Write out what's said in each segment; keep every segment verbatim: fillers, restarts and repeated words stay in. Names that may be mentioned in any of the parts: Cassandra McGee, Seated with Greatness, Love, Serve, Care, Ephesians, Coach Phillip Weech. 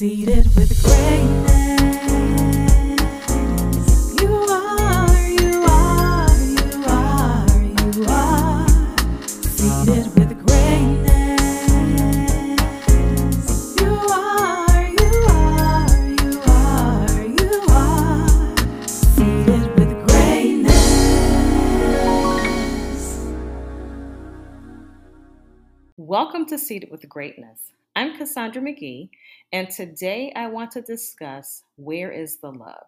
Seated with greatness. You are, you are, you are, you are. Seated with greatness. You are, you are, you are, you are. Seated with greatness. Welcome to Seated with Greatness. I'm Cassandra McGee, and today I want to discuss where is the love.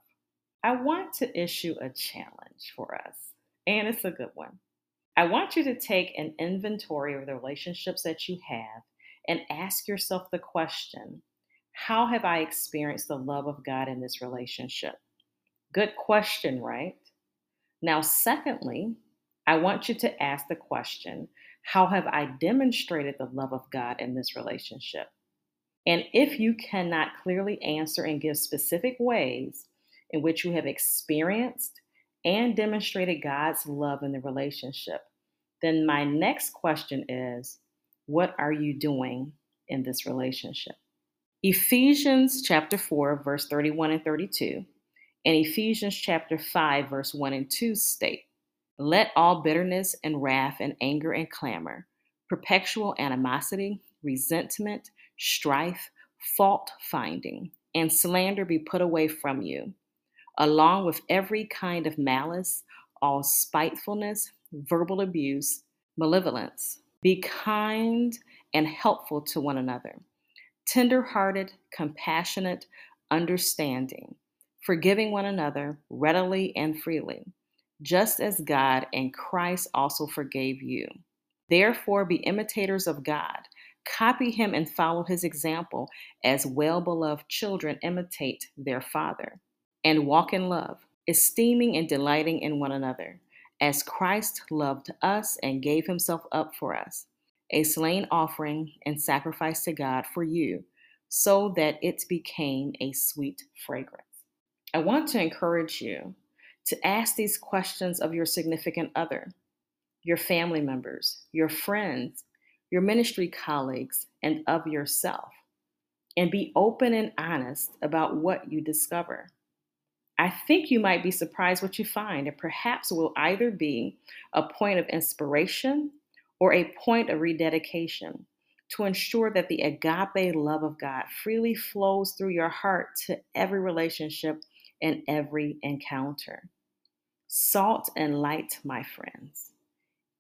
I want to issue a challenge for us, and it's a good one. I want you to take an inventory of the relationships that you have and ask yourself the question, how have I experienced the love of God in this relationship? Good question, right? Now, secondly, I want you to ask the question, how have I demonstrated the love of God in this relationship? And if you cannot clearly answer and give specific ways in which you have experienced and demonstrated God's love in the relationship, then my next question is, what are you doing in this relationship? Ephesians chapter four, verse thirty-one and thirty-two, and Ephesians chapter five, verse one and two state, let all bitterness and wrath and anger and clamor, perpetual animosity, resentment, strife, fault-finding, and slander be put away from you, along with every kind of malice, all spitefulness, verbal abuse, malevolence. Be kind and helpful to one another, tender-hearted, compassionate, understanding, forgiving one another readily and freely. Just as God and Christ also forgave you. Therefore, be imitators of God. Copy him and follow his example, as well-beloved children imitate their Father. And walk in love, esteeming and delighting in one another, as Christ loved us and gave himself up for us, a slain offering and sacrifice to God for you, so that it became a sweet fragrance. I want to encourage you to ask these questions of your significant other, your family members, your friends, your ministry colleagues, and of yourself. And be open and honest about what you discover. I think you might be surprised what you find, and perhaps will either be a point of inspiration or a point of rededication to ensure that the agape love of God freely flows through your heart to every relationship and every encounter. Salt and light, my friends.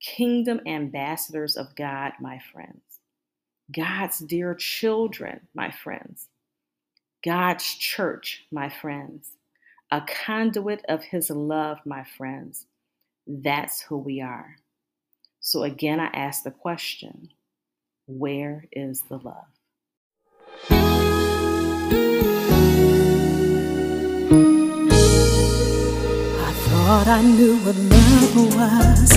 Kingdom ambassadors of God, my friends. God's dear children, my friends. God's church, my friends. A conduit of his love, my friends. That's who we are. So again, I ask the question, where is the love? Thought I knew what love was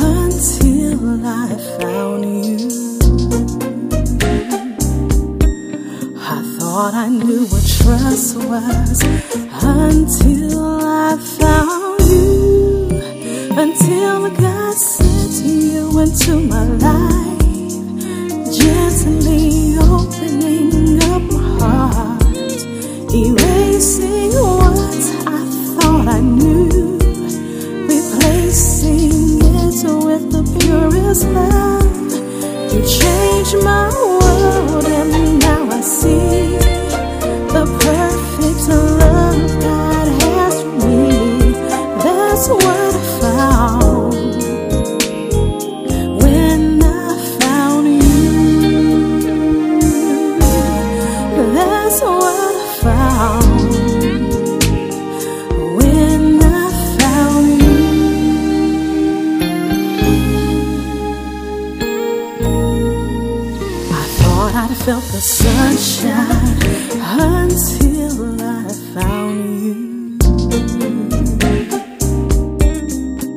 until I found you. I thought I knew what trust was until I found you. Until God sent you into my life, gently opening up my heart, erasing what I thought I knew. Sing it with the purest love. You changed my world, and now I see the perfect love God has for me. That's what I found when I found you. That's what I found. Felt the sunshine until I found you.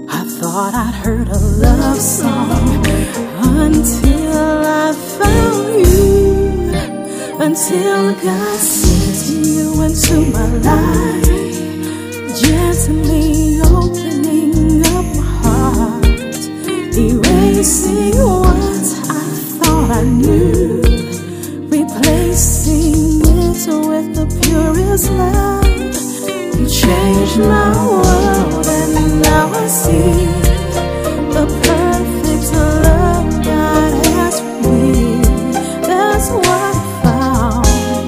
I thought I'd heard a love song until I found you. Until God sent you into my life, gently opening up my heart, erasing what I thought I knew. Placing it with the purest love. You changed my world, and now I see the perfect love God has for me. That's what I found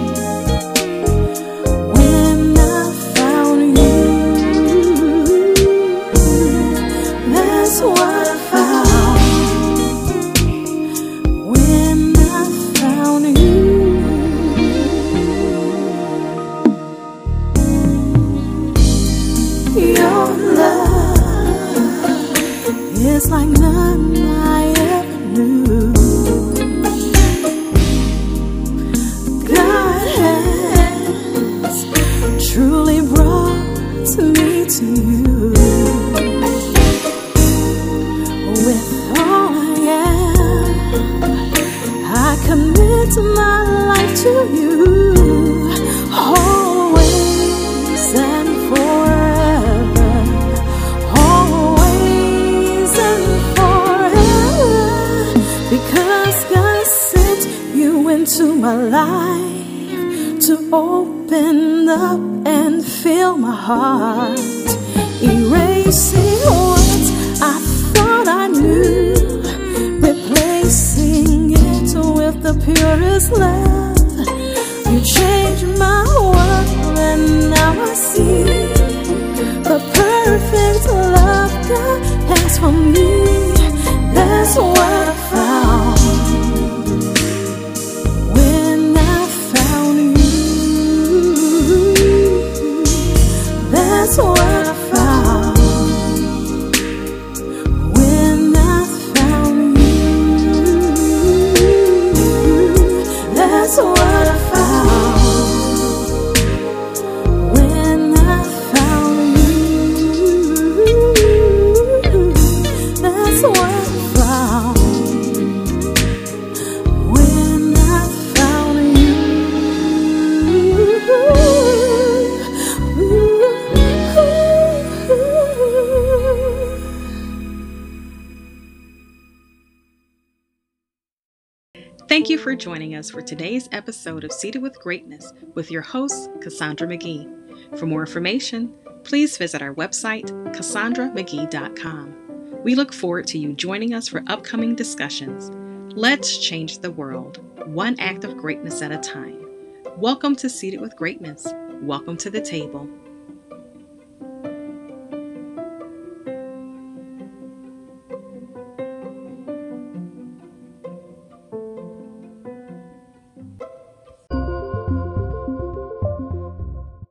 when I found you. That's what I found when I found you. It's like none I ever knew. God has truly brought me to you. With all I am, I commit my life to you. Always and to my life to open up and fill my heart, erasing what I thought I knew, replacing it with the purest love. You changed my world, and now I see the perfect love God has for me. That's what I found when I found you. That's what I found when I found you. That's what I found when I found you. Thank you for joining us for today's episode of Seated with Greatness with your host, Cassandra McGee. For more information, please visit our website, cassandra mcgee dot com. We look forward to you joining us for upcoming discussions. Let's change the world, one act of greatness at a time. Welcome to Seated with Greatness. Welcome to the table.